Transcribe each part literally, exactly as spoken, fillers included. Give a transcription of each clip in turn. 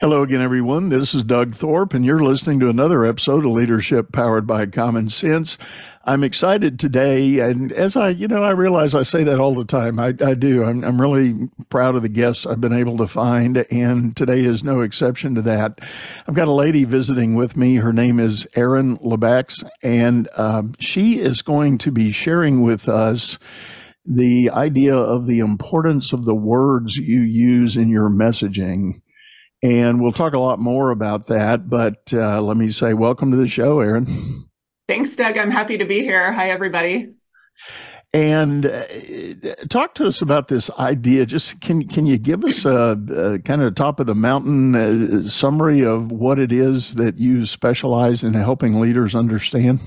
Hello again, everyone. This is Doug Thorpe, and you're listening to another episode of Leadership Powered by Common Sense. I'm excited today, and as I, you know, I realize I say that all the time. I, I do. I'm, I'm really proud of the guests I've been able to find, and today is no exception to that. I've got a lady visiting with me. Her name is Erin Labacqz, and uh, she is going to be sharing with us the idea of the importance of the words you use in your messaging. And we'll talk a lot more about that, but uh, let me say welcome to the show, Erin. Thanks, Doug. I'm happy to be here. Hi, everybody. And uh, talk to us about this idea. Just can can you give us a, a kind of top of the mountain uh, summary of what it is that you specialize in helping leaders understand?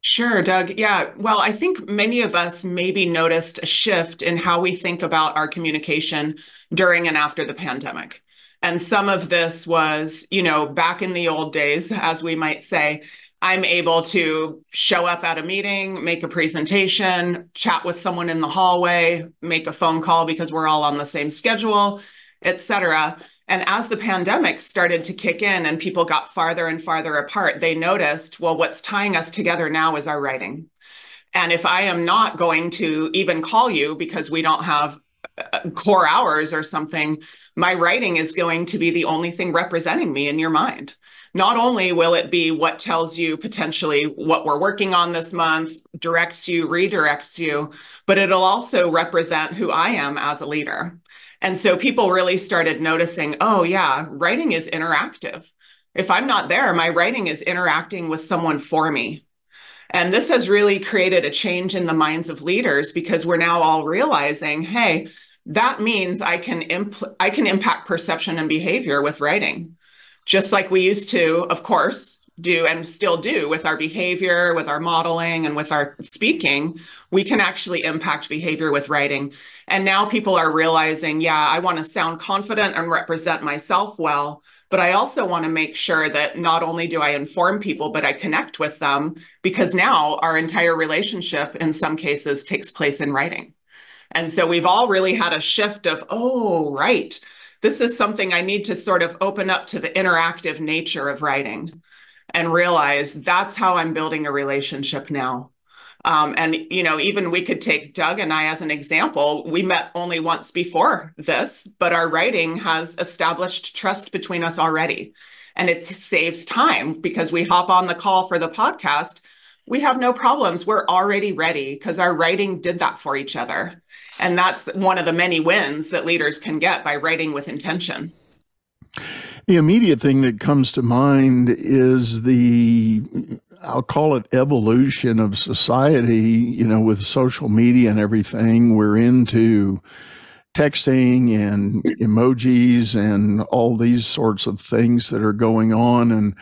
Sure, Doug. Yeah. Well, I think many of us maybe noticed a shift in how we think about our communication during and after the pandemic. And some of this was, you know, back in the old days, as we might say, I'm able to show up at a meeting, make a presentation, chat with someone in the hallway, make a phone call because we're all on the same schedule, et cetera. And as the pandemic started to kick in and people got farther and farther apart, they noticed, well, what's tying us together now is our writing. And if I am not going to even call you because we don't have core hours or something, my writing is going to be the only thing representing me in your mind. Not only will it be what tells you potentially what we're working on this month, directs you, redirects you, but it'll also represent who I am as a leader. And so people really started noticing, oh yeah, writing is interactive. If I'm not there, my writing is interacting with someone for me. And this has really created a change in the minds of leaders because we're now all realizing, hey, that means I can impl- I can impact perception and behavior with writing. Just like we used to, of course, do and still do with our behavior, with our modeling, and with our speaking, we can actually impact behavior with writing. And now people are realizing, yeah, I want to sound confident and represent myself well, but I also want to make sure that not only do I inform people, but I connect with them, because now our entire relationship in some cases takes place in writing. And so we've all really had a shift of, oh, right, this is something I need to sort of open up to the interactive nature of writing and realize that's how I'm building a relationship now. Um, and, you know, even we could take Doug and I as an example. We met only once before this, but our writing has established trust between us already. And it saves time because we hop on the call for the podcast. We have no problems. We're already ready because our writing did that for each other. And that's one of the many wins that leaders can get by writing with intention. The immediate thing that comes to mind is the, I'll call it evolution of society, you know, with social media and everything. We're into texting and emojis and all these sorts of things that are going on. And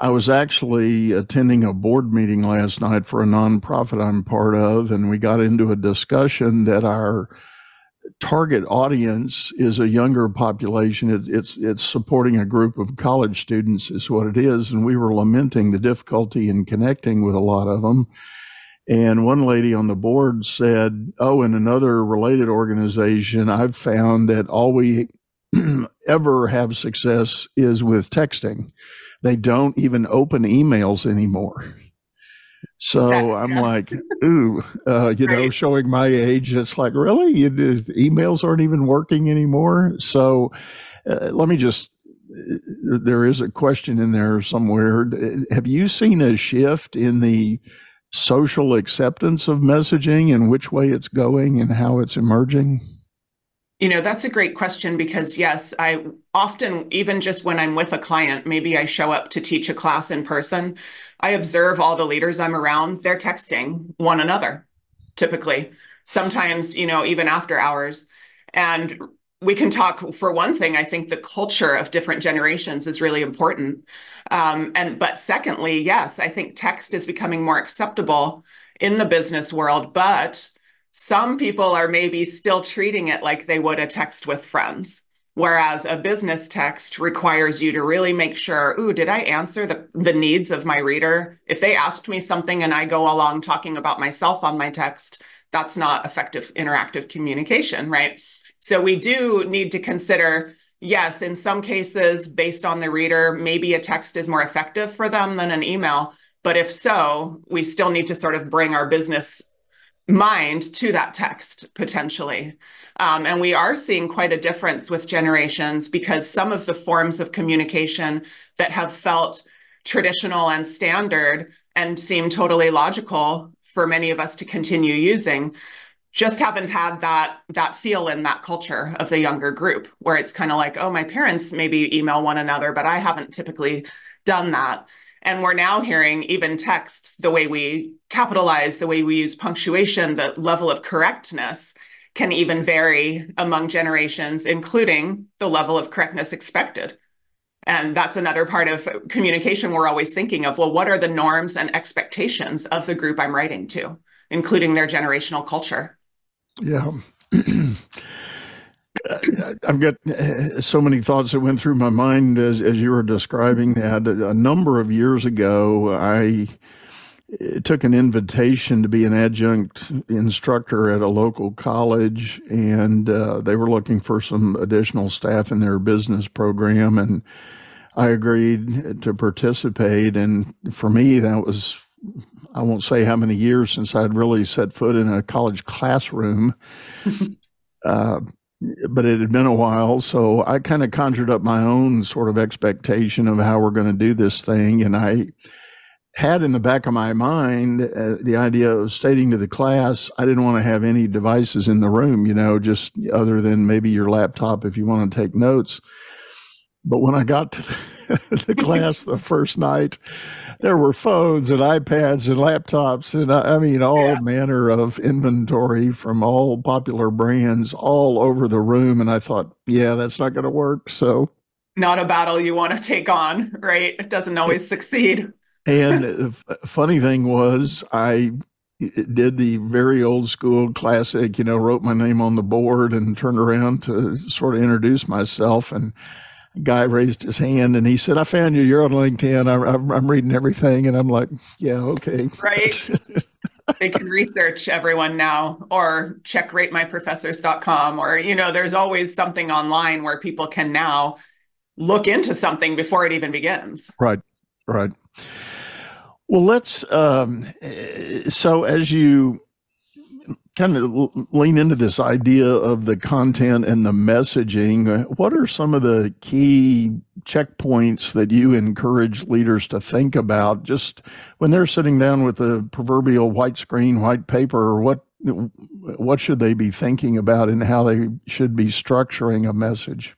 I was actually attending a board meeting last night for a nonprofit I'm part of, and we got into a discussion that our target audience is a younger population. It, it's it's supporting a group of college students is what it is, and we were lamenting the difficulty in connecting with a lot of them. And one lady on the board said, oh, in another related organization, I've found that all we ever have success is with texting. They don't even open emails anymore. So yeah, I'm yeah. like, ooh, uh, you right. know, showing my age, it's like, really? You, emails aren't even working anymore? So uh, let me just, there is a question in there somewhere. Have you seen a shift in the social acceptance of messaging and which way it's going and how it's emerging? You know, that's a great question because, yes, I often, even just when I'm with a client, maybe I show up to teach a class in person, I observe all the leaders I'm around, they're texting one another, typically, sometimes, you know, even after hours. And we can talk, for one thing, I think the culture of different generations is really important. Um, and but secondly, yes, I think text is becoming more acceptable in the business world, but some people are maybe still treating it like they would a text with friends, whereas a business text requires you to really make sure, ooh, did I answer the, the needs of my reader? If they asked me something and I go along talking about myself on my text, that's not effective interactive communication, right? So we do need to consider, yes, in some cases, based on the reader, maybe a text is more effective for them than an email. But if so, we still need to sort of bring our business mind to that text potentially. Um, and we are seeing quite a difference with generations, because some of the forms of communication that have felt traditional and standard and seem totally logical for many of us to continue using just haven't had that that feel in that culture of the younger group, where it's kind of like, oh, my parents maybe email one another, but I haven't typically done that. And we're now hearing even texts, the way we capitalize, the way we use punctuation, the level of correctness can even vary among generations, including the level of correctness expected. And that's another part of communication we're always thinking of. Well, what are the norms and expectations of the group I'm writing to, including their generational culture? Yeah. I've got so many thoughts that went through my mind as, as you were describing that. A number of years ago, I took an invitation to be an adjunct instructor at a local college, and uh, they were looking for some additional staff in their business program, and I agreed to participate. And for me, that was, I won't say how many years since I'd really set foot in a college classroom, uh, but it had been a while, so I kind of conjured up my own sort of expectation of how we're going to do this thing. And I had in the back of my mind uh, the idea of stating to the class, I didn't want to have any devices in the room, you know, just other than maybe your laptop if you want to take notes. But when I got to the, the class the first night, there were phones and iPads and laptops and, I, I mean, all yeah. manner of inventory from all popular brands all over the room. And I thought, yeah, that's not going to work. So, not a battle you want to take on, right? It doesn't always succeed. And the f- funny thing was, I did the very old school classic, you know, wrote my name on the board and turned around to sort of introduce myself. And guy raised his hand and he said, I found you, you're on LinkedIn, I, I'm, I'm reading everything. And I'm like, yeah, okay. Right. They can research everyone now, or check rate my professors dot com, or, you know, there's always something online where people can now look into something before it even begins. Right, right. Well, let's, um, so as you kind of lean into this idea of the content and the messaging, what are some of the key checkpoints that you encourage leaders to think about just when they're sitting down with the proverbial white screen, white paper? What what should they be thinking about and how they should be structuring a message?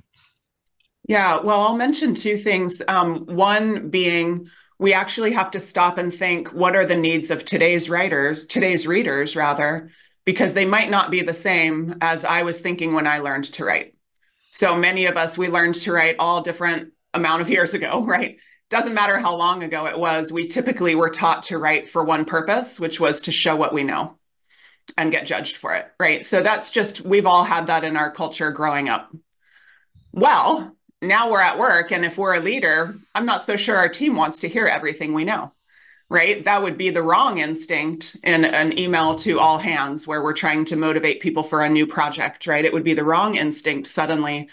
Yeah, well, I'll mention two things. Um, one being, we actually have to stop and think, what are the needs of today's writers, today's readers rather, because they might not be the same as I was thinking when I learned to write. So many of us, we learned to write all different amount of years ago, right? Doesn't matter how long ago it was, we typically were taught to write for one purpose, which was to show what we know and get judged for it, right? So that's just, we've all had that in our culture growing up. Well, now we're at work, and if we're a leader, I'm not so sure our team wants to hear everything we know. Right? That would be the wrong instinct in an email to all hands where we're trying to motivate people for a new project, right? It would be the wrong instinct suddenly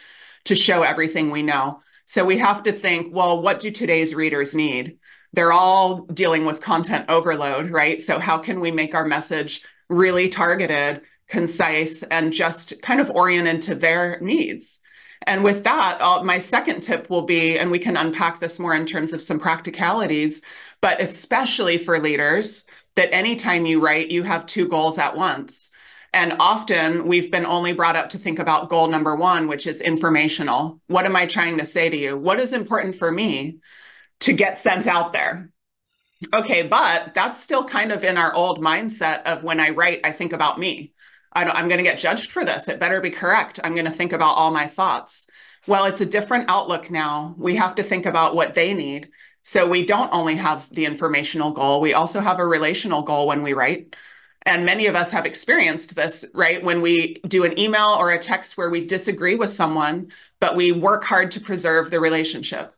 to show everything we know. So we have to think, well, what do today's readers need? They're all dealing with content overload, right? So how can we make our message really targeted, concise, and just kind of oriented to their needs? And with that, I'll, my second tip will be, and we can unpack this more in terms of some practicalities, but especially for leaders, that anytime you write, you have two goals at once. And often we've been only brought up to think about goal number one, which is informational. What am I trying to say to you? What is important for me to get sent out there? Okay, but that's still kind of in our old mindset of when I write, I think about me. I don't, I'm going to get judged for this. It better be correct. I'm going to think about all my thoughts. Well, it's a different outlook now. We have to think about what they need. So we don't only have the informational goal. We also have a relational goal when we write. And many of us have experienced this, right? When we do an email or a text where we disagree with someone, but we work hard to preserve the relationship.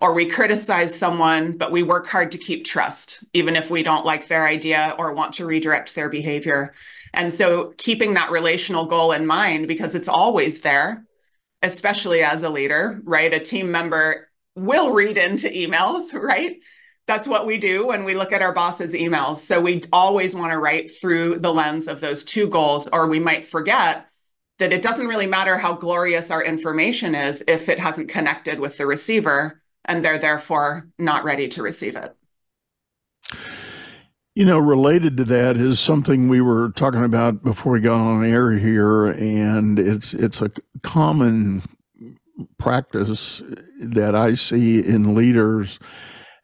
or we criticize someone, but we work hard to keep trust, even if we don't like their idea or want to redirect their behavior. And so keeping that relational goal in mind, because it's always there, especially as a leader, right? A team member will read into emails, right? That's what we do when we look at our boss's emails. So we always want to write through the lens of those two goals, or we might forget that it doesn't really matter how glorious our information is if it hasn't connected with the receiver and they're therefore not ready to receive it. You know, related to that is something we were talking about before we got on air here, and it's it's a common practice that I see in leaders.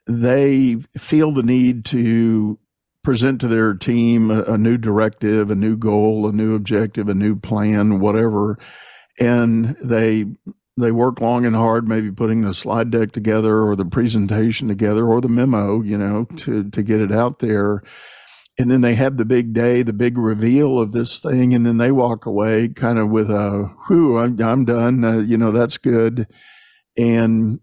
They feel the need to present to their team a, a new directive, a new goal, a new objective, a new plan, whatever, and they they work long and hard, maybe putting the slide deck together or the presentation together or the memo, you know, to, to get it out there. And then they have the big day, the big reveal of this thing, and then they walk away kind of with a, whew, I'm, I'm done, uh, you know, that's good. And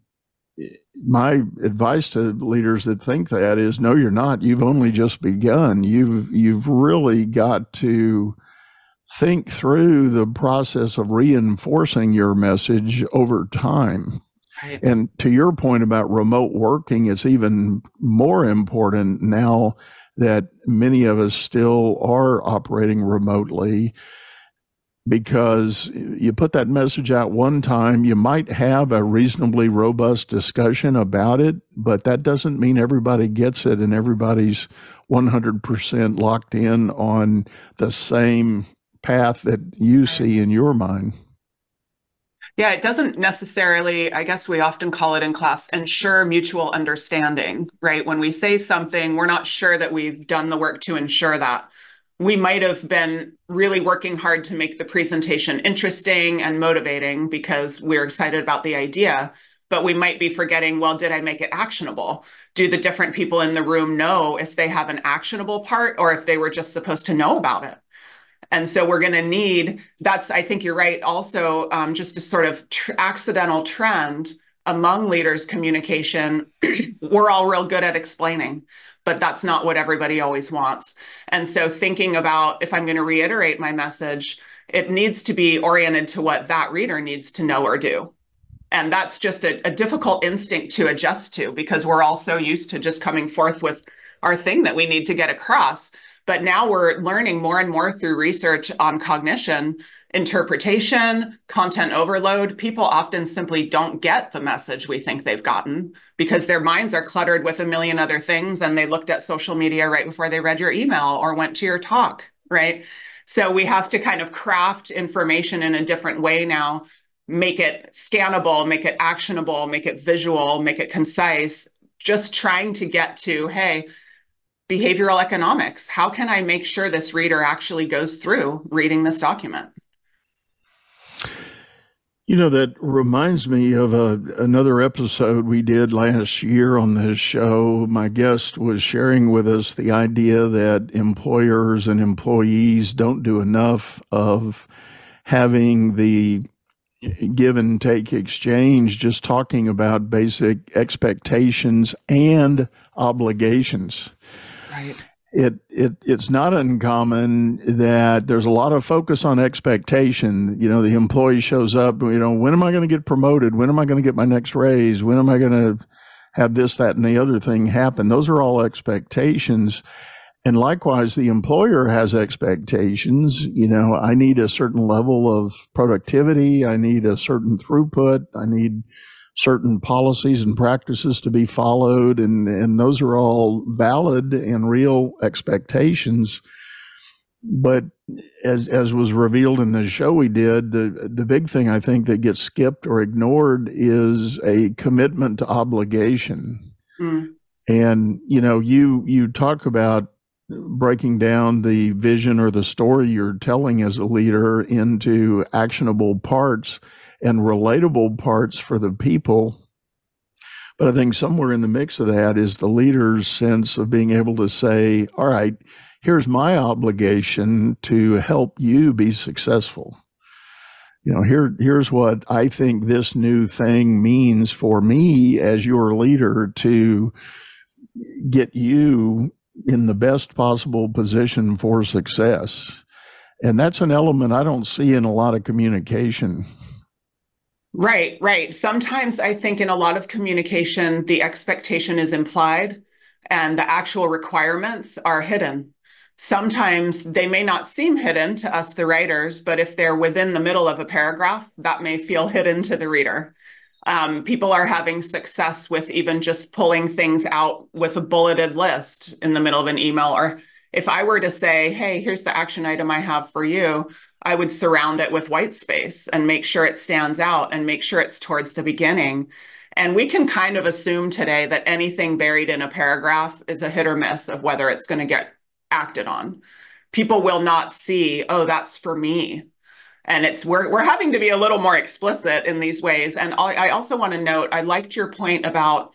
my advice to leaders that think that is, no, you're not. You've only just begun. You've you've really got to think through the process of reinforcing your message over time. Right. And to your point about remote working, it's even more important now that many of us still are operating remotely, because you put that message out one time, you might have a reasonably robust discussion about it, but that doesn't mean everybody gets it and everybody's one hundred percent locked in on the same path that you see in your mind. Yeah, it doesn't necessarily, I guess we often call it in class, ensure mutual understanding, right? When we say something, we're not sure that we've done the work to ensure that. We might have been really working hard to make the presentation interesting and motivating because we're excited about the idea, but we might be forgetting, well, did I make it actionable? Do the different people in the room know if they have an actionable part or if they were just supposed to know about it? And so we're going to need, that's, I think you're right, also um, just a sort of tr- accidental trend among leaders' communication. We're all real good at explaining, but that's not what everybody always wants. And so thinking about, if I'm going to reiterate my message, it needs to be oriented to what that reader needs to know or do. And that's just a, a difficult instinct to adjust to, because we're all so used to just coming forth with our thing that we need to get across. But now we're learning more and more through research on cognition, interpretation, content overload. People often simply don't get the message we think they've gotten because their minds are cluttered with a million other things, and they looked at social media right before they read your email or went to your talk, right? So we have to kind of craft information in a different way now, make it scannable, make it actionable, make it visual, make it concise, just trying to get to, hey, behavioral economics. How can I make sure this reader actually goes through reading this document? You know, that reminds me of a, another episode we did last year on this show. My guest was sharing with us the idea that employers and employees don't do enough of having the give and take exchange, just talking about basic expectations and obligations. Right. It it it's not uncommon that there's a lot of focus on expectation. You know, the employee shows up, you know, when am I going to get promoted? When am I going to get my next raise? When am I going to have this, that, and the other thing happen? Those are all expectations. And likewise, the employer has expectations. You know, I need a certain level of productivity. I need a certain throughput. I need certain policies and practices to be followed, and, and those are all valid and real expectations. But as as was revealed in the show we did, the, the big thing I think that gets skipped or ignored is a commitment to obligation. Mm. And, you know, you you talk about breaking down the vision or the story you're telling as a leader into actionable parts and relatable parts for the people. But I think somewhere in the mix of that is the leader's sense of being able to say, all right, here's my obligation to help you be successful. you know, here, here's what I think this new thing means for me as your leader to get you in the best possible position for success. And that's an element I don't see in a lot of communication. Right, right. Sometimes I think in a lot of communication, the expectation is implied and the actual requirements are hidden. Sometimes they may not seem hidden to us, the writers, but if they're within the middle of a paragraph, that may feel hidden to the reader. Um, people are having success with even just pulling things out with a bulleted list in the middle of an email. Or if I were to say, hey, here's the action item I have for you, I would surround it with white space and make sure it stands out and make sure it's towards the beginning. And we can kind of assume today that anything buried in a paragraph is a hit or miss of whether it's going to get acted on. People will not see, oh, that's for me. And it's we're we're having to be a little more explicit in these ways. And I, I also want to note, I liked your point about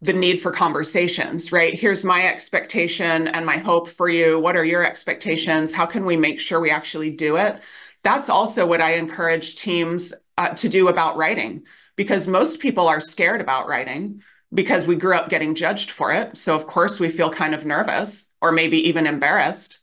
the need for conversations, right? Here's my expectation and my hope for you. What are your expectations? How can we make sure we actually do it? That's also what I encourage teams uh, to do about writing, because most people are scared about writing because we grew up getting judged for it. So of course we feel kind of nervous or maybe even embarrassed.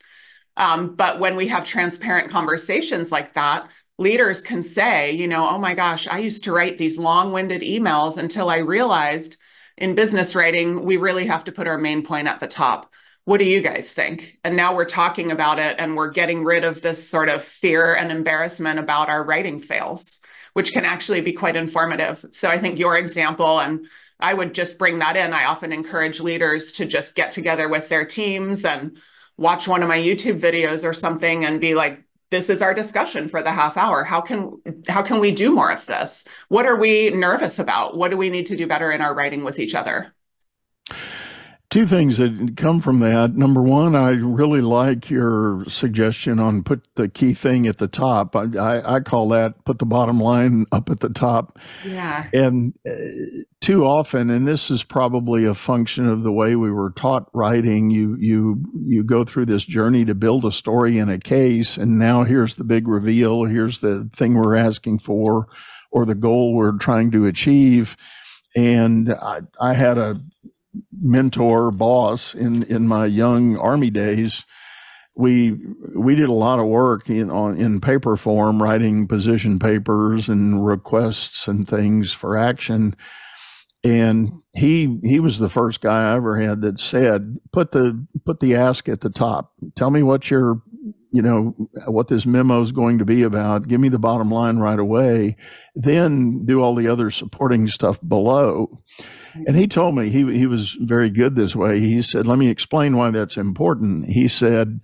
Um, but when we have transparent conversations like that, leaders can say, you know, oh my gosh, I used to write these long-winded emails until I realized in business writing, we really have to put our main point at the top. What do you guys think? And now we're talking about it and we're getting rid of this sort of fear and embarrassment about our writing fails, which can actually be quite informative. So I think your example, and I would just bring that in. I often encourage leaders to just get together with their teams and watch one of my YouTube videos or something and be like, this is our discussion for the half hour. How can how can we do more of this? What are we nervous about? What do we need to do better in our writing with each other? Two things that come from that. Number one, I really like your suggestion on put the key thing at the top. I, I, I call that put the bottom line up at the top. Yeah. And uh, too often, and this is probably a function of the way we were taught writing, you you you go through this journey to build a story in a case, and now here's the big reveal, here's the thing we're asking for, or the goal we're trying to achieve. And I, I had a mentor boss in in my young Army days. We we did a lot of work in on in paper form, writing position papers and requests and things for action, and he he was the first guy I ever had that said, put the put the ask at the top. Tell me what your you know what this memo is going to be about. Give me the bottom line right away, then do all the other supporting stuff below. And he told me, he he was very good this way. He said, let me explain why that's important. He said,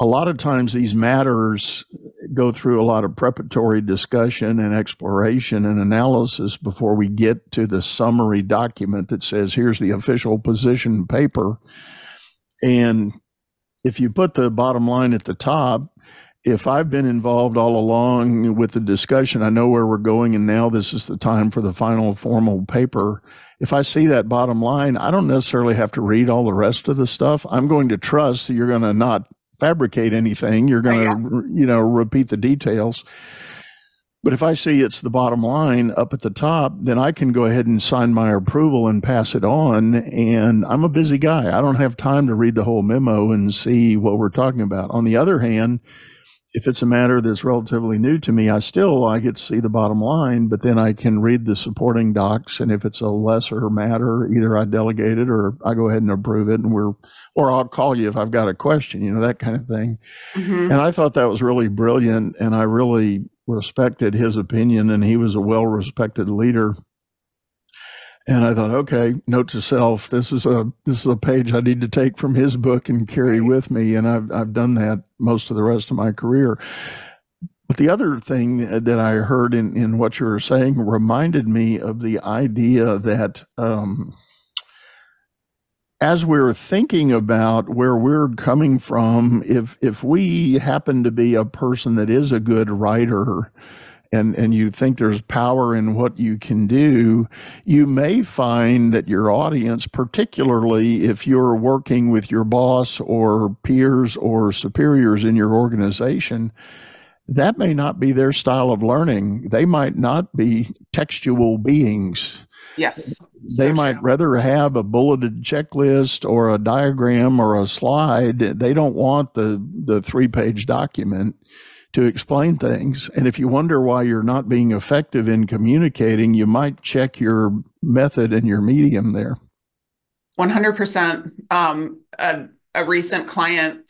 a lot of times these matters go through a lot of preparatory discussion and exploration and analysis before we get to the summary document that says, here's the official position paper. And if you put the bottom line at the top, if I've been involved all along with the discussion, I know where we're going, and now this is the time for the final formal paper. If I see that bottom line, I don't necessarily have to read all the rest of the stuff. I'm going to trust that you're going to not fabricate anything. You're going to, you know, repeat the details. But if I see it's the bottom line up at the top, then I can go ahead and sign my approval and pass it on. And I'm a busy guy. I don't have time to read the whole memo and see what we're talking about. On the other hand, if it's a matter that's relatively new to me, I still I get to see the bottom line, but then I can read the supporting docs. And if it's a lesser matter, either I delegate it or I go ahead and approve it, and we're or I'll call you if I've got a question, you know, that kind of thing. Mm-hmm. And I thought that was really brilliant, and I really respected his opinion, and he was a well-respected leader. And I thought, okay, note to self, this is a this is a page I need to take from his book and carry with me. And I've I've done that most of the rest of my career. But the other thing that I heard in, in what you were saying reminded me of the idea that um, as we're thinking about where we're coming from, if if we happen to be a person that is a good writer, and and you think there's power in what you can do, you may find that your audience, particularly if you're working with your boss or peers or superiors in your organization, that may not be their style of learning. They might not be textual beings. Yes. They so might true. rather have a bulleted checklist or a diagram or a slide. They don't want the, the three-page document to explain things. And if you wonder why you're not being effective in communicating, you might check your method and your medium there. one hundred percent. Um, a, a recent client,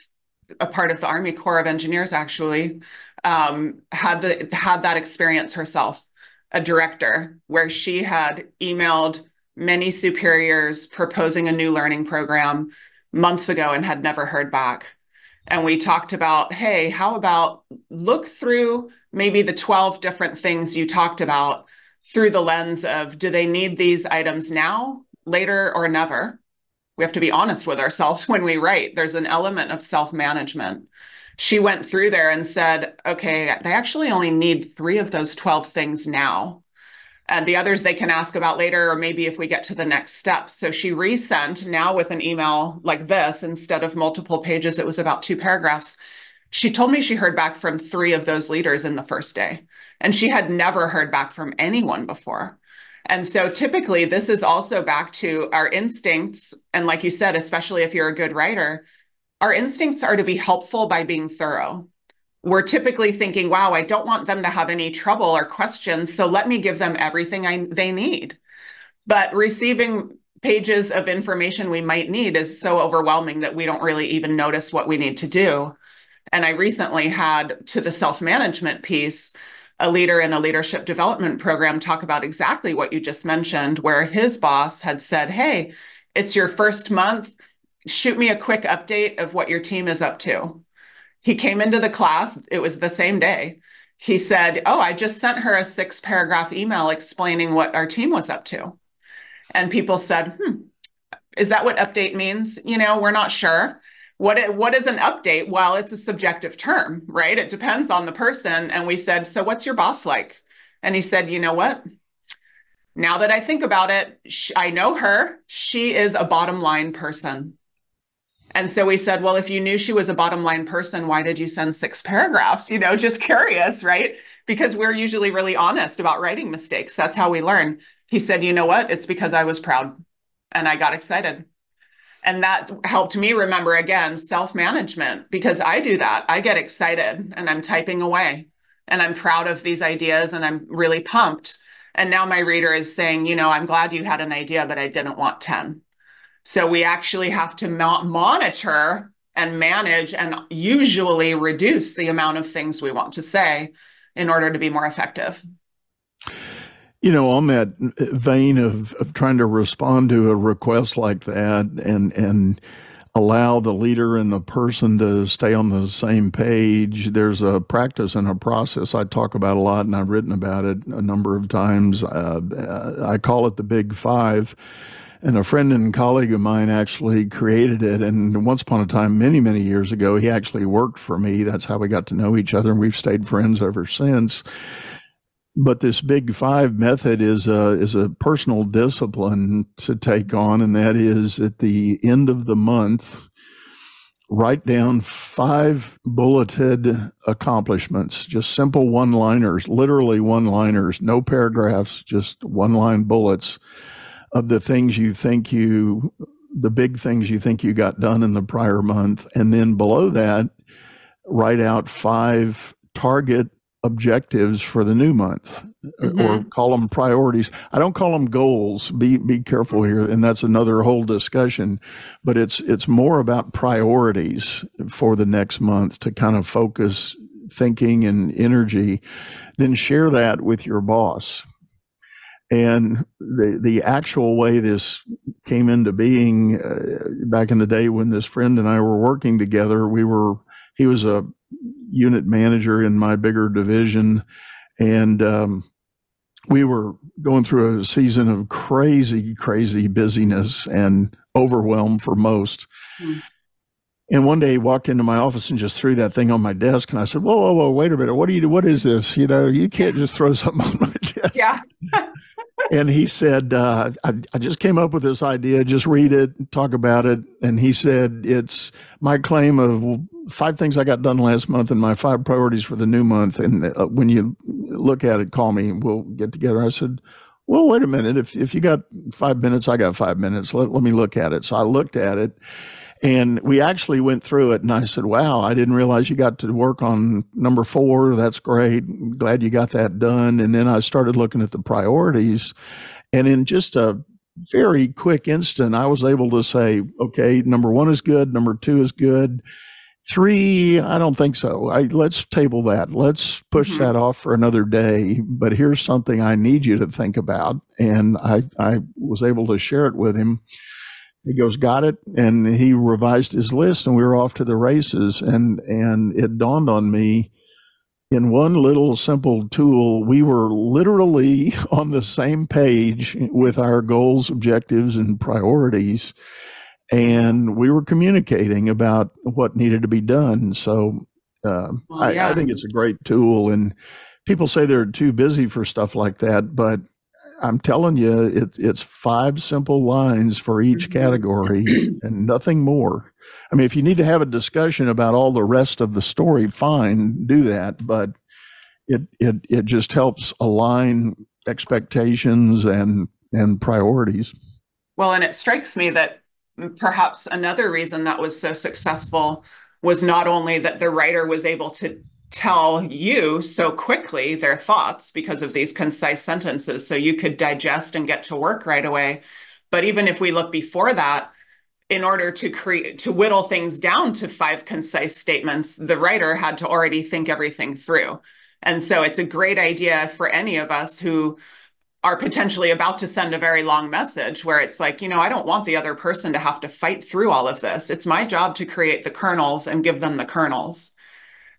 a part of the Army Corps of Engineers, actually, um, had the had that experience herself, a director, where she had emailed many superiors proposing a new learning program months ago and had never heard back. And we talked about, hey, how about look through maybe the twelve different things you talked about through the lens of, do they need these items now, later, or never? We have to be honest with ourselves when we write. There's an element of self-management. She went through there and said, okay, they actually only need three of those twelve things now. And the others they can ask about later, or maybe if we get to the next step. So she resent now with an email like this, instead of multiple pages, it was about two paragraphs. She told me she heard back from three of those leaders in the first day, and she had never heard back from anyone before. And so typically this is also back to our instincts. And like you said, especially if you're a good writer, our instincts are to be helpful by being thorough. We're typically thinking, wow, I don't want them to have any trouble or questions, so let me give them everything I, they need. But receiving pages of information we might need is so overwhelming that we don't really even notice what we need to do. And I recently had, to the self-management piece, a leader in a leadership development program talk about exactly what you just mentioned, where his boss had said, hey, it's your first month, shoot me a quick update of what your team is up to. He came into the class, it was the same day. He said, oh, I just sent her a six paragraph email explaining what our team was up to. And people said, hmm, is that what update means? You know, we're not sure. What, what is an update? Well, it's a subjective term, right? It depends on the person. And we said, so what's your boss like? And he said, you know what? Now that I think about it, she, I know her, she is a bottom line person. And so we said, well, if you knew she was a bottom line person, why did you send six paragraphs? You know, just curious, right? Because we're usually really honest about writing mistakes. That's how we learn. He said, you know what? It's because I was proud and I got excited. And that helped me remember, again, self-management, because I do that. I get excited and I'm typing away and I'm proud of these ideas and I'm really pumped. And now my reader is saying, you know, I'm glad you had an idea, but I didn't want ten. So we actually have to monitor and manage and usually reduce the amount of things we want to say in order to be more effective. You know, on that vein of, of trying to respond to a request like that and and allow the leader and the person to stay on the same page, there's a practice and a process I talk about a lot, and I've written about it a number of times. Uh, I call it the Big Five. And a friend and colleague of mine actually created it. And once upon a time, many, many years ago, he actually worked for me. That's how we got to know each other. And we've stayed friends ever since. But this Big Five method is a, is a personal discipline to take on. And that is, at the end of the month, write down five bulleted accomplishments, just simple one-liners, literally one-liners, no paragraphs, just one-line bullets, of the things you think you, the big things you think you got done in the prior month. And then below that, write out five target objectives for the new month, mm-hmm. or call them priorities. I don't call them goals. Be be careful here. And that's another whole discussion, but it's, it's more about priorities for the next month to kind of focus thinking and energy. Then share that with your boss. And the the actual way this came into being, uh, back in the day when this friend and I were working together, we were he was a unit manager in my bigger division, and um, we were going through a season of crazy, crazy busyness and overwhelm for most. Mm-hmm. And one day he walked into my office and just threw that thing on my desk. And I said, whoa, whoa, whoa, wait a minute. What do you do? What is this? You know, you can't just throw something on my desk. Yeah. and he said, uh, I, I just came up with this idea. Just read it, talk about it. And he said, it's my claim of five things I got done last month and my five priorities for the new month. And uh, when you look at it, call me and we'll get together. I said, well, wait a minute. If if you got five minutes, I got five minutes. Let, let me look at it. So I looked at it. And we actually went through it, and I said, wow, I didn't realize you got to work on number four. That's great. I'm glad you got that done. And then I started looking at the priorities. And in just a very quick instant, I was able to say, okay, number one is good. Number two is good. Three, I don't think so. I, let's table that. Let's push mm-hmm. that off for another day. But here's something I need you to think about. And I, I was able to share it with him. He goes, got it, and he revised his list, and we were off to the races. And and it dawned on me, in one little simple tool, we were literally on the same page with our goals, objectives, and priorities, and we were communicating about what needed to be done. So uh, well, yeah. I, I think it's a great tool, and people say they're too busy for stuff like that, but I'm telling you, it, it's five simple lines for each category and nothing more. I mean, if you need to have a discussion about all the rest of the story, fine, do that. But it it it just helps align expectations and and priorities. Well, and it strikes me that perhaps another reason that was so successful was not only that the writer was able to tell you so quickly their thoughts because of these concise sentences, so you could digest and get to work right away. But even if we look before that, in order to create, to whittle things down to five concise statements, the writer had to already think everything through. And so it's a great idea for any of us who are potentially about to send a very long message where it's like, you know, I don't want the other person to have to fight through all of this. It's my job to create the kernels and give them the kernels.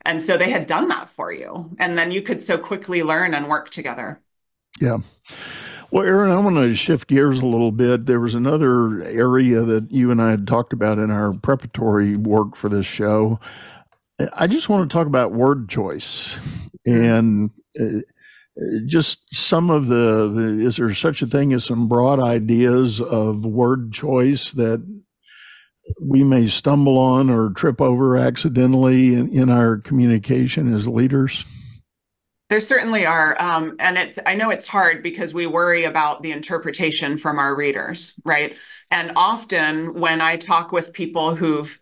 And so they had done that for you. And then you could so quickly learn and work together. Yeah. Well, Erin, I want to shift gears a little bit. There was another area that you and I had talked about in our preparatory work for this show. I just want to talk about word choice and just some of the, is there such a thing as some broad ideas of word choice that we may stumble on or trip over accidentally in, in our communication as leaders? There certainly are. Um, and it's, I know it's hard because we worry about the interpretation from our readers, right? And often when I talk with people who've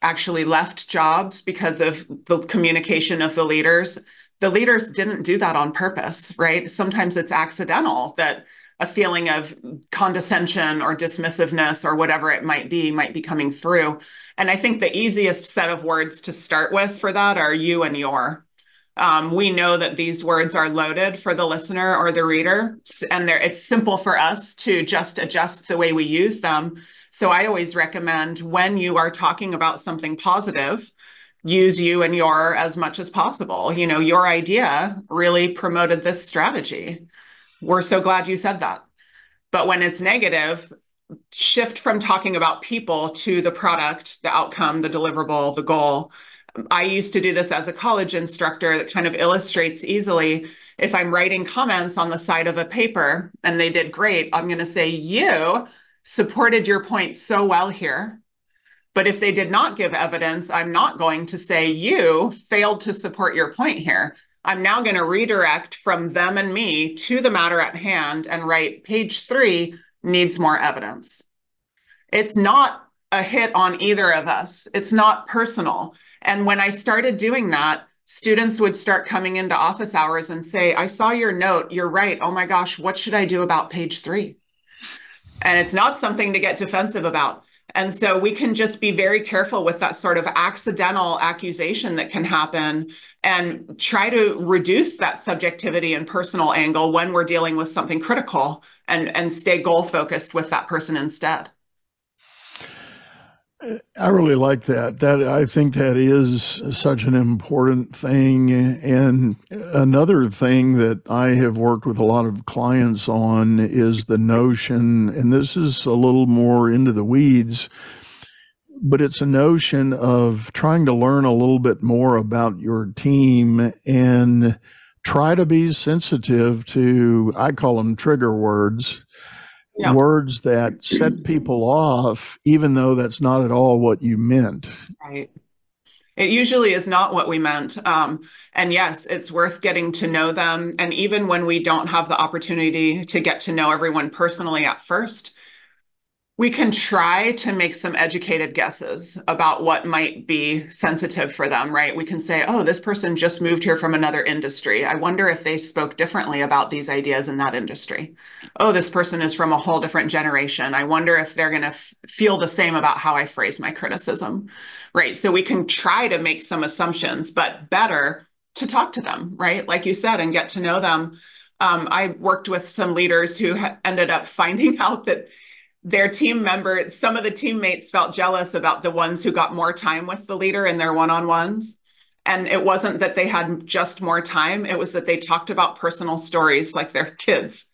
actually left jobs because of the communication of the leaders, the leaders didn't do that on purpose, right? Sometimes it's accidental that a feeling of condescension or dismissiveness or whatever it might be, might be coming through. And I think the easiest set of words to start with for that are you and your. Um, we know that these words are loaded for the listener or the reader, and it's simple for us to just adjust the way we use them. So I always recommend when you are talking about something positive, use you and your as much as possible. You know, your idea really promoted this strategy. We're so glad you said that. But when it's negative, shift from talking about people to the product, the outcome, the deliverable, the goal. I used to do this as a college instructor that kind of illustrates easily. If I'm writing comments on the side of a paper and they did great, I'm going to say, you supported your point so well here. But if they did not give evidence, I'm not going to say, you failed to support your point here. I'm now going to redirect from them and me to the matter at hand and write page three needs more evidence. It's not a hit on either of us. It's not personal. And when I started doing that, students would start coming into office hours and say, I saw your note. You're right. Oh my gosh, what should I do about page three? And it's not something to get defensive about. And so we can just be very careful with that sort of accidental accusation that can happen and try to reduce that subjectivity and personal angle when we're dealing with something critical and, and stay goal focused with that person instead. I really like that. That I think that is such an important thing. And another thing that I have worked with a lot of clients on is the notion, and this is a little more into the weeds, but it's a notion of trying to learn a little bit more about your team and try to be sensitive to, I call them trigger words, yeah. words that set people off, even though that's not at all what you meant. Right. It usually is not what we meant. Um, and yes, it's worth getting to know them. And even when we don't have the opportunity to get to know everyone personally at first, we can try to make some educated guesses about what might be sensitive for them, right? We can say, oh, this person just moved here from another industry. I wonder if they spoke differently about these ideas in that industry. Oh, this person is from a whole different generation. I wonder if they're going to f- feel the same about how I phrase my criticism, right? So we can try to make some assumptions, but better to talk to them, right? Like you said, and get to know them. Um, I worked with some leaders who ha- ended up finding out that their team member, some of the teammates felt jealous about the ones who got more time with the leader in their one-on-ones. And it wasn't that they had just more time. It was that they talked about personal stories like their kids.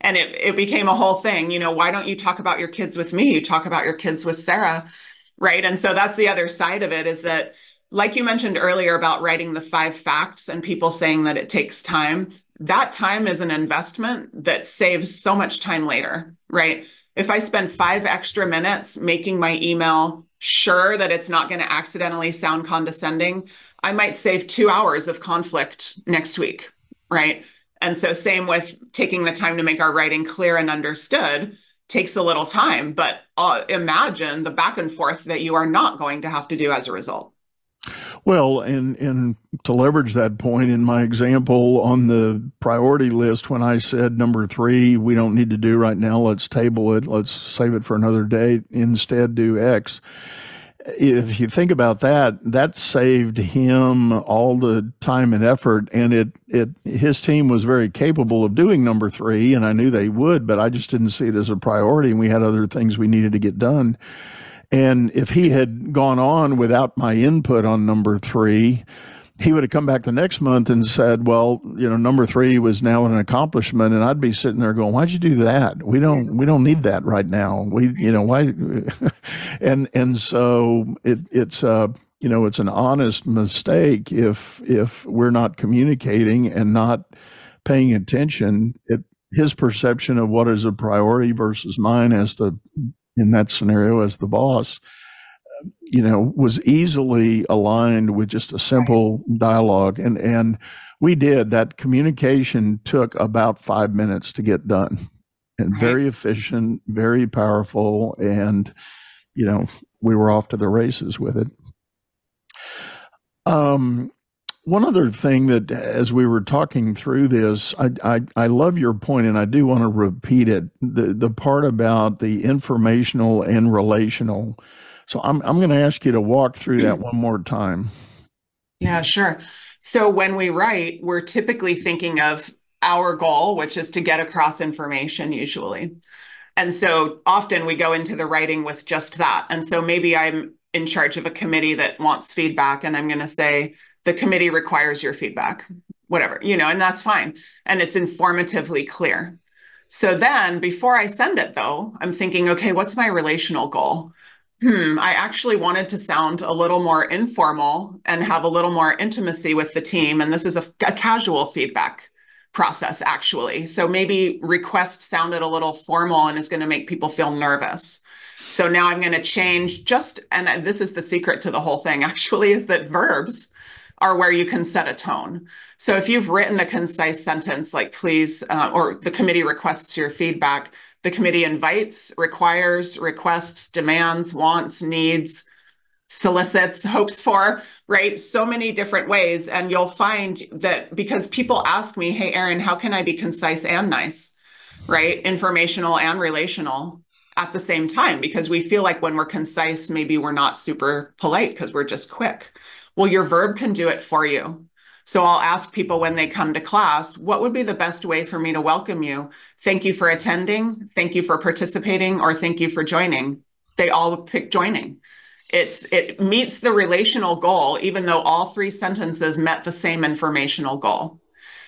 And it, it became a whole thing. You know, why don't you talk about your kids with me? You talk about your kids with Sarah, right? And so that's the other side of it is that, like you mentioned earlier about writing the five facts and people saying that it takes time, that time is an investment that saves so much time later, right? If I spend five extra minutes making my email sure that it's not going to accidentally sound condescending, I might save two hours of conflict next week, right? And so same with taking the time to make our writing clear and understood takes a little time, but uh, imagine the back and forth that you are not going to have to do as a result. Well, and, and to leverage that point, in my example on the priority list, when I said number three, we don't need to do right now, let's table it, let's save it for another day, instead do X. If you think about that, that saved him all the time and effort, and it, it his team was very capable of doing number three, and I knew they would, but I just didn't see it as a priority, and we had other things we needed to get done. And if he had gone on without my input on number three, he would have come back the next month and said, well, you know, number three was now an accomplishment. And I'd be sitting there going, why'd you do that? We don't, we don't need that right now. We, you know, why? and, and so it, it's, uh, you know, it's an honest mistake if, if we're not communicating and not paying attention at his perception of what is a priority versus mine as the, in that scenario as the boss, you know, was easily aligned with just a simple dialogue. And, and we did that. Communication took about five minutes to get done, and right. very efficient, very powerful. And, you know, we were off to the races with it. Um, One other thing that, as we were talking through this, I, I, I love your point, and I do want to repeat it, the the part about the informational and relational. So I'm I'm going to ask you to walk through that one more time. Yeah, sure. So when we write, we're typically thinking of our goal, which is to get across information usually. And so often we go into the writing with just that. And so maybe I'm in charge of a committee that wants feedback, and I'm going to say, the committee requires your feedback, whatever, you know, and that's fine. And it's informatively clear. So then before I send it though, I'm thinking, okay, what's my relational goal? Hmm, I actually wanted to sound a little more informal and have a little more intimacy with the team. And this is a, a casual feedback process actually. So maybe request sounded a little formal and is going to make people feel nervous. So now I'm going to change just, and this is the secret to the whole thing actually, is that verbs are where you can set a tone. So if you've written a concise sentence like please, uh, or the committee requests your feedback, the committee invites, requires, requests, demands, wants, needs, solicits, hopes for, right? So many different ways. And you'll find that because people ask me, hey, Erin, how can I be concise and nice, right? Informational and relational at the same time, because we feel like when we're concise, maybe we're not super polite because we're just quick. Well, your verb can do it for you. So I'll ask people when they come to class, what would be the best way for me to welcome you? Thank you for attending, thank you for participating, or thank you for joining. They all pick joining. It's, it meets the relational goal, even though all three sentences met the same informational goal.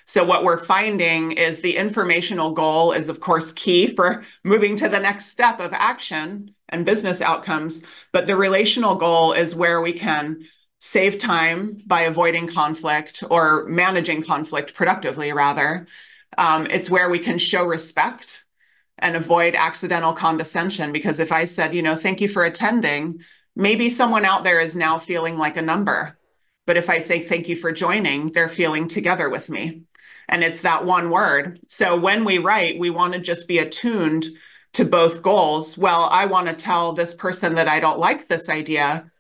So what we're finding is the informational goal is, of course, key for moving to the next step of action and business outcomes, but the relational goal is where we can save time by avoiding conflict or managing conflict productively, rather. Um, it's where we can show respect and avoid accidental condescension. Because if I said, you know, thank you for attending, maybe someone out there is now feeling like a number. But if I say thank you for joining, they're feeling together with me. And it's that one word. So when we write, we want to just be attuned to both goals. Well, I want to tell this person that I don't like this idea.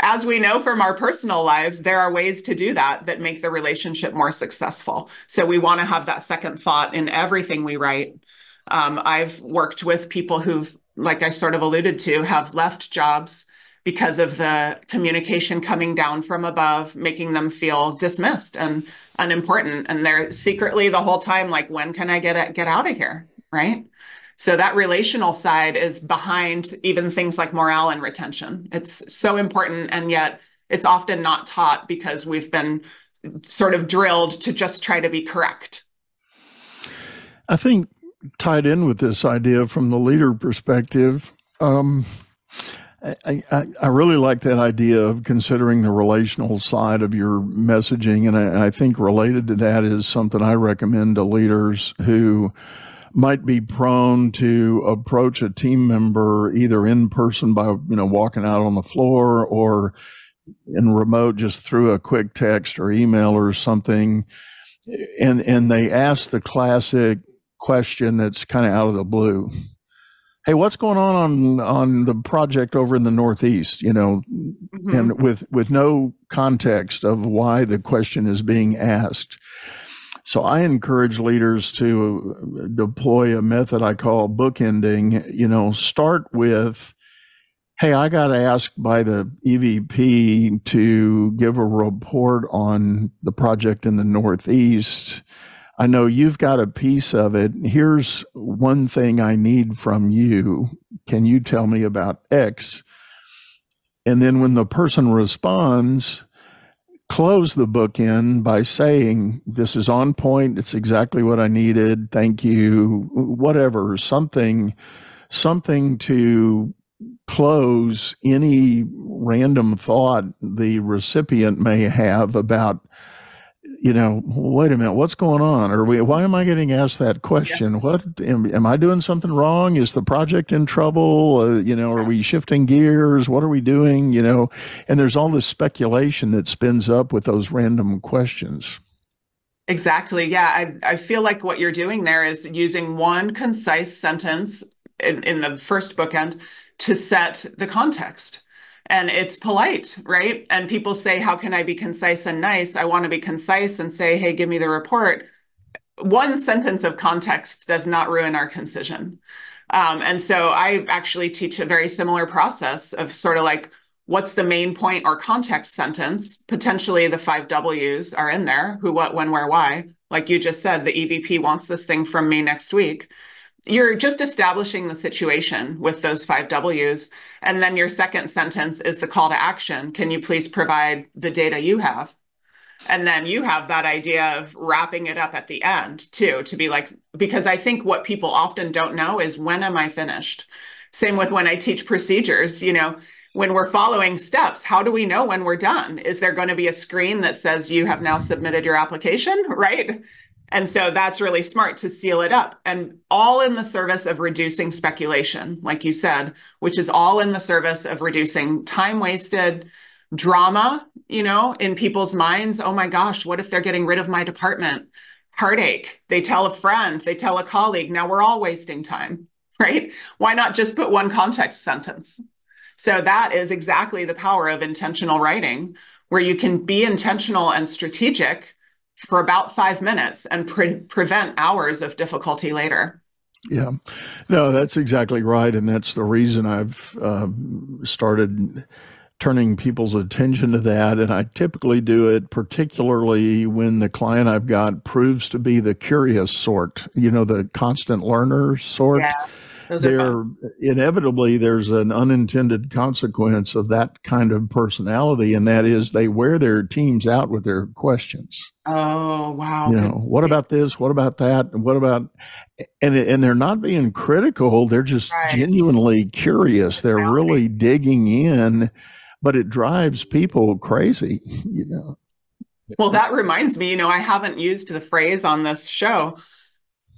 As we know from our personal lives, there are ways to do that that make the relationship more successful. So we want to have that second thought in everything we write. Um, I've worked with people who've, like I sort of alluded to, have left jobs because of the communication coming down from above, making them feel dismissed and unimportant. And they're secretly the whole time like, when can I get get out of here, right? So that relational side is behind even things like morale and retention. It's so important, and yet it's often not taught because we've been sort of drilled to just try to be correct. I think tied in with this idea from the leader perspective, um, I, I, I really like that idea of considering the relational side of your messaging. And I, I think related to that is something I recommend to leaders who might be prone to approach a team member either in person by, you know, walking out on the floor, or in remote just through a quick text or email or something. And, and they ask the classic question that's kind of out of the blue. Hey, what's going on, on on the project over in the Northeast, you know, mm-hmm. and with, with no context of why the question is being asked. So I encourage leaders to deploy a method I call bookending. You know, start with, hey, I got asked by the E V P to give a report on the project in the Northeast. I know you've got a piece of it. Here's one thing I need from you. Can you tell me about X? And then when the person responds, close the book in by saying, this is on point, it's exactly what I needed, thank you, whatever, something, something to close any random thought the recipient may have about, you know, wait a minute, what's going on? Or why am I getting asked that question? Yes. What am, am I doing something wrong? Is the project in trouble? Uh, you know, are we shifting gears? What are we doing? You know, and there's all this speculation that spins up with those random questions. Exactly. Yeah. I, I feel like what you're doing there is using one concise sentence in, in the first bookend to set the context. And it's polite, right? And people say, how can I be concise and nice? I want to be concise and say, hey, give me the report. One sentence of context does not ruin our concision. Um, and so I actually teach a very similar process of sort of like, what's the main point or context sentence? Potentially the five W's are in there, who, what, when, where, why. Like you just said, the E V P wants this thing from me next week. You're just establishing the situation with those five W's. And then your second sentence is the call to action. Can you please provide the data you have? And then you have that idea of wrapping it up at the end too, to be like, because I think what people often don't know is, when am I finished? Same with when I teach procedures, you know, when we're following steps, how do we know when we're done? Is there going to be a screen that says you have now submitted your application, right? And so that's really smart to seal it up, and all in the service of reducing speculation, like you said, which is all in the service of reducing time wasted, drama, you know, in people's minds. Oh my gosh, what if they're getting rid of my department? Heartache. They tell a friend, they tell a colleague. Now we're all wasting time, right? Why not just put one context sentence? So that is exactly the power of intentional writing, where you can be intentional and strategic for about five minutes and pre- prevent hours of difficulty later. Yeah, no, that's exactly right. And that's the reason I've uh, started turning people's attention to that. And I typically do it particularly when the client I've got proves to be the curious sort, you know, the constant learner sort. Yeah, those are fun. Inevitably, there's an unintended consequence of that kind of personality, and that is they wear their teams out with their questions. Oh, wow. You know, what about this? What about that? And what about, and, and they're not being critical. They're just right. Genuinely curious. They're really digging in. but it drives people crazy, you know. Well, that reminds me, you know, I haven't used the phrase on this show,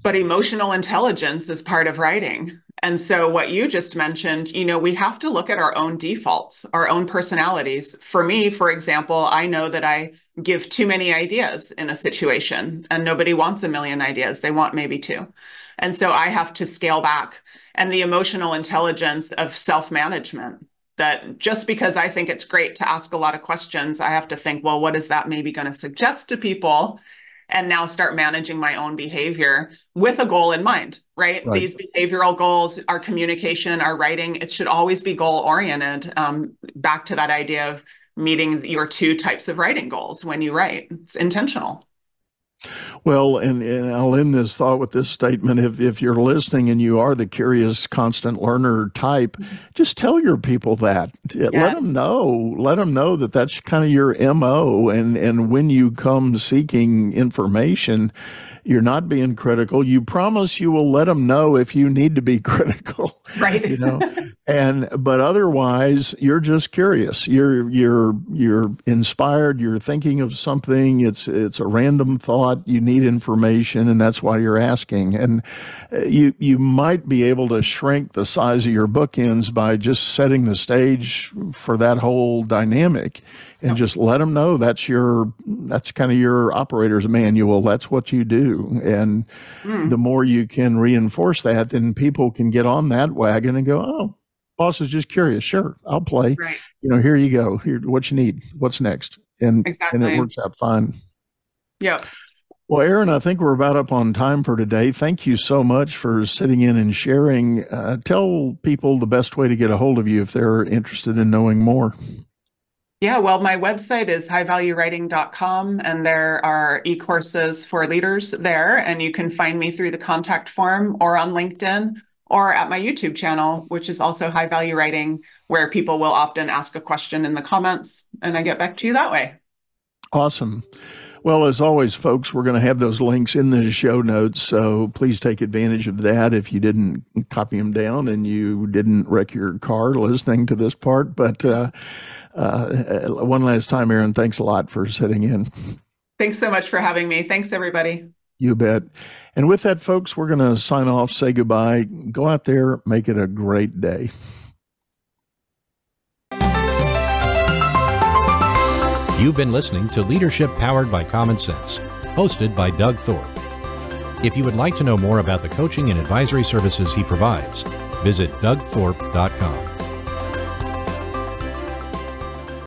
but emotional intelligence is part of writing. And so what you just mentioned, you know, we have to look at our own defaults, our own personalities. For me, for example, I know that I give too many ideas in a situation, and nobody wants a million ideas. They want maybe two. And so I have to scale back. And the emotional intelligence of self-management, that just because I think it's great to ask a lot of questions, I have to think, well, what is that maybe going to suggest to people? And now start managing my own behavior with a goal in mind, right? right? These behavioral goals, our communication, our writing, it should always be goal-oriented. Um, back to that idea of meeting your two types of writing goals when you write. It's intentional. Well, and, and I'll end this thought with this statement. If if you're listening and you are the curious, constant learner type, just tell your people that. Yes. Let them know. Let them know that that's kind of your M O. And, and when you come seeking information, you're not being critical. You promise you will let them know if you need to be critical. Right. You know? And but otherwise, you're just curious. You're you're you're inspired. You're thinking of something. It's it's a random thought. You need information, and that's why you're asking. And you you might be able to shrink the size of your bookends by just setting the stage for that whole dynamic, and just let them know that's your that's kind of your operator's manual. That's what you do. And mm. the more you can reinforce that, then people can get on that wagon and go, oh. Boss is just curious. Sure, I'll play. Right. You know, here you go. Here, what you need. What's next? And exactly. And it works out fine. Yeah. Well, Erin, I think we're about up on time for today. Thank you so much for sitting in and sharing. Uh, tell people the best way to get a hold of you if they're interested in knowing more. Yeah, well, my website is high value writing dot com, and there are e-courses for leaders there, and you can find me through the contact form or on LinkedIn, or at my YouTube channel, which is also High Value Writing, where people will often ask a question in the comments, and I get back to you that way. Awesome. Well, as always, folks, we're going to have those links in the show notes, so please take advantage of that if you didn't copy them down and you didn't wreck your car listening to this part. But uh, uh, one last time, Erin, thanks a lot for sitting in. Thanks so much for having me. Thanks, everybody. You bet. And with that, folks, we're going to sign off, say goodbye. Go out there, make it a great day. You've been listening to Leadership Powered by Common Sense, hosted by Doug Thorpe. If you would like to know more about the coaching and advisory services he provides, visit Doug Thorpe dot com.